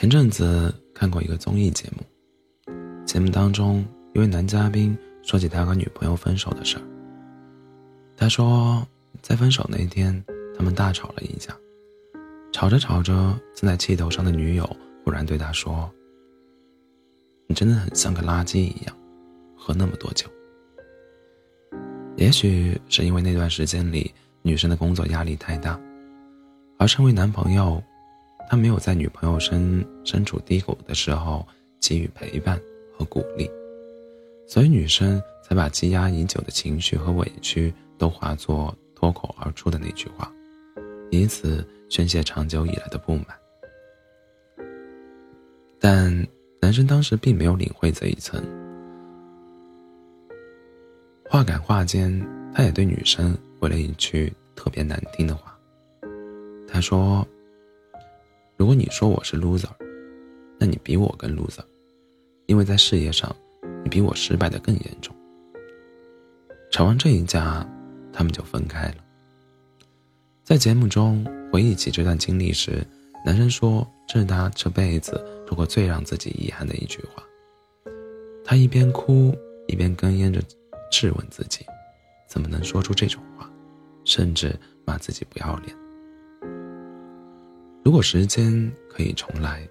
前阵子看过一个综艺节目，节目当中一位男嘉宾说起他和女朋友分手的事儿。他说在分手那一天他们大吵了一架，吵着吵着正在气头上的女友忽然对他说，你真的很像个垃圾一样喝那么多酒。也许是因为那段时间里女生的工作压力太大，而身为男朋友他没有在女朋友身处低谷的时候给予陪伴和鼓励，所以女生才把积压已久的情绪和委屈都化作脱口而出的那句话，以此宣泄长久以来的不满。但男生当时并没有领会这一层，话赶话间他也对女生回了一句特别难听的话。他说，如果你说我是 loser， 那你比我更 loser， 因为在事业上你比我失败的更严重。吵完这一架他们就分开了。在节目中回忆起这段经历时，男生说这是他这辈子说过最让自己遗憾的一句话。他一边哭一边哽咽着质问自己，怎么能说出这种话，甚至骂自己不要脸。如果时间可以重来，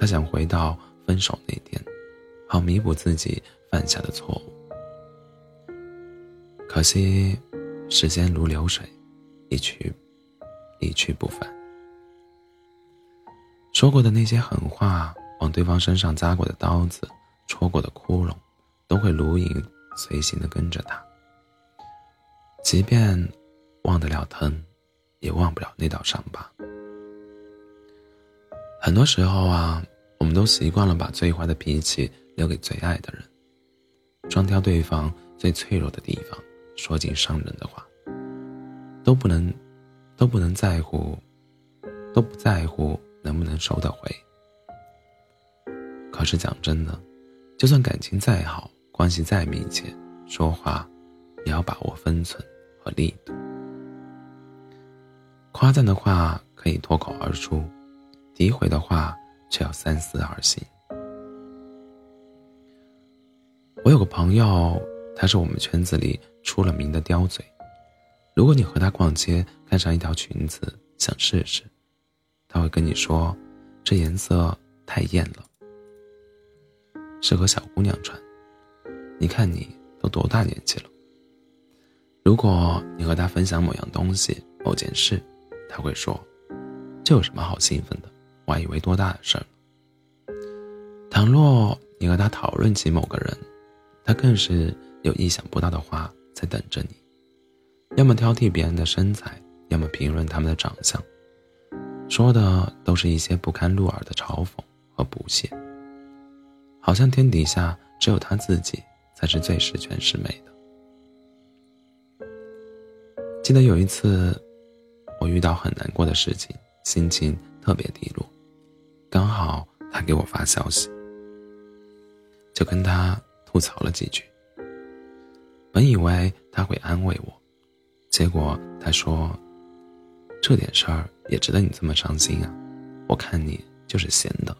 他想回到分手那天，好弥补自己犯下的错误。可惜时间如流水，一去不返。说过的那些狠话，往对方身上扎过的刀子，戳过的窟窿，都会如影随形地跟着他。即便忘得了疼，也忘不了那道伤疤。很多时候啊，我们都习惯了把最坏的脾气留给最爱的人，专挑对方最脆弱的地方说尽伤人的话，都不在乎能不能收得回。可是讲真的，就算感情再好，关系再密切，说话也要把握分寸和力度。夸赞的话可以脱口而出，诋毁的话却要三思而行。我有个朋友，他是我们圈子里出了名的刁嘴。如果你和他逛街看上一条裙子想试试，他会跟你说，这颜色太艳了，适合小姑娘穿，你看你都多大年纪了。如果你和他分享某样东西某件事，他会说，这有什么好兴奋的，我还以为多大的事儿。倘若你和他讨论起某个人，他更是有意想不到的话在等着你，要么挑剔别人的身材，要么评论他们的长相，说的都是一些不堪入耳的嘲讽和不屑，好像天底下只有他自己才是最十全十美的。记得有一次我遇到很难过的事情，心情特别低落，刚好他给我发消息，就跟他吐槽了几句。本以为他会安慰我，结果他说，这点事儿也值得你这么伤心啊，我看你就是闲的。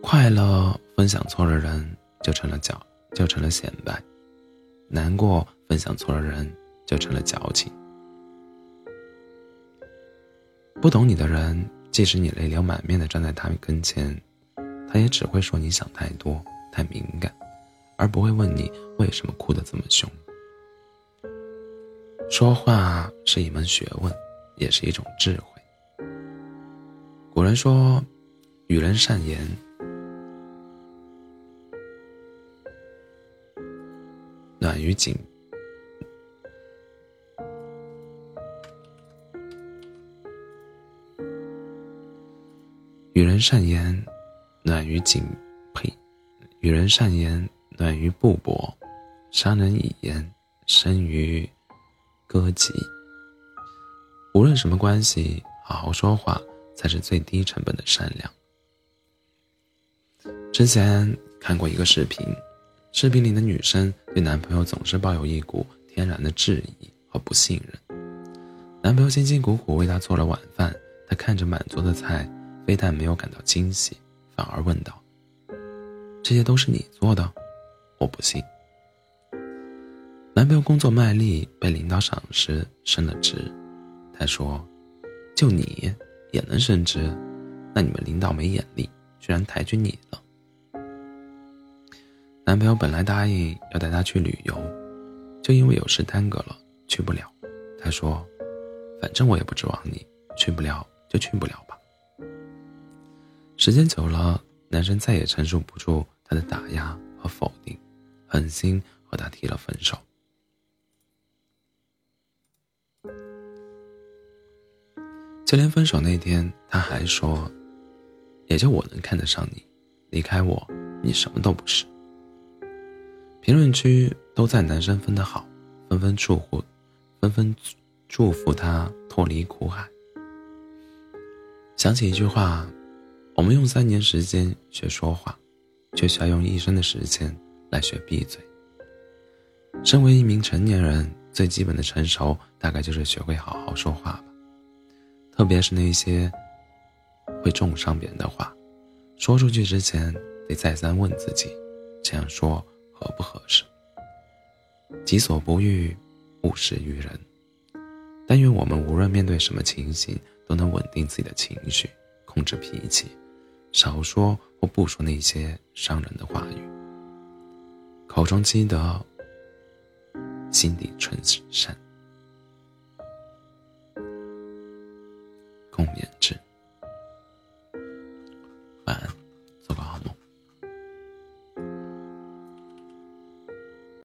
快乐分享错了人就成了显摆，难过分享错了人就成了矫情。不懂你的人，即使你泪流满面地站在他跟前，他也只会说你想太多太敏感，而不会问你为什么哭得这么凶。说话是一门学问，也是一种智慧。古人说，与人善言，与人善言，暖于布帛，伤人以言，深于歌姬。无论什么关系，好好说话才是最低成本的善良。之前看过一个视频里的女生对男朋友总是抱有一股天然的质疑和不信任。男朋友辛辛苦苦为她做了晚饭，她看着满桌的菜，非但没有感到惊喜，反而问道：“这些都是你做的？我不信。”男朋友工作卖力，被领导赏识，升了职。他说：“就你也能升职？那你们领导没眼力，居然抬举你了。”男朋友本来答应要带她去旅游，就因为有事耽搁了，去不了。他说：“反正我也不指望你，去不了就去不了吧。”时间久了，男生再也承受不住她的打压和否定，狠心和她提了分手。就连分手那天，他还说：“也就我能看得上你，离开我，你什么都不是。”评论区都在男生分得好，纷纷祝福他脱离苦海。想起一句话：我们用3年时间学说话，却需要用一生的时间来学闭嘴。身为一名成年人，最基本的成熟大概就是学会好好说话吧，特别是那些会重伤别人的话，说出去之前得再三问自己，这样说合不合适。己所不欲，勿施于人。但愿我们无论面对什么情形，都能稳定自己的情绪，控制脾气，少说或不说那些伤人的话语。口中积德，心底存善。共勉之。晚安。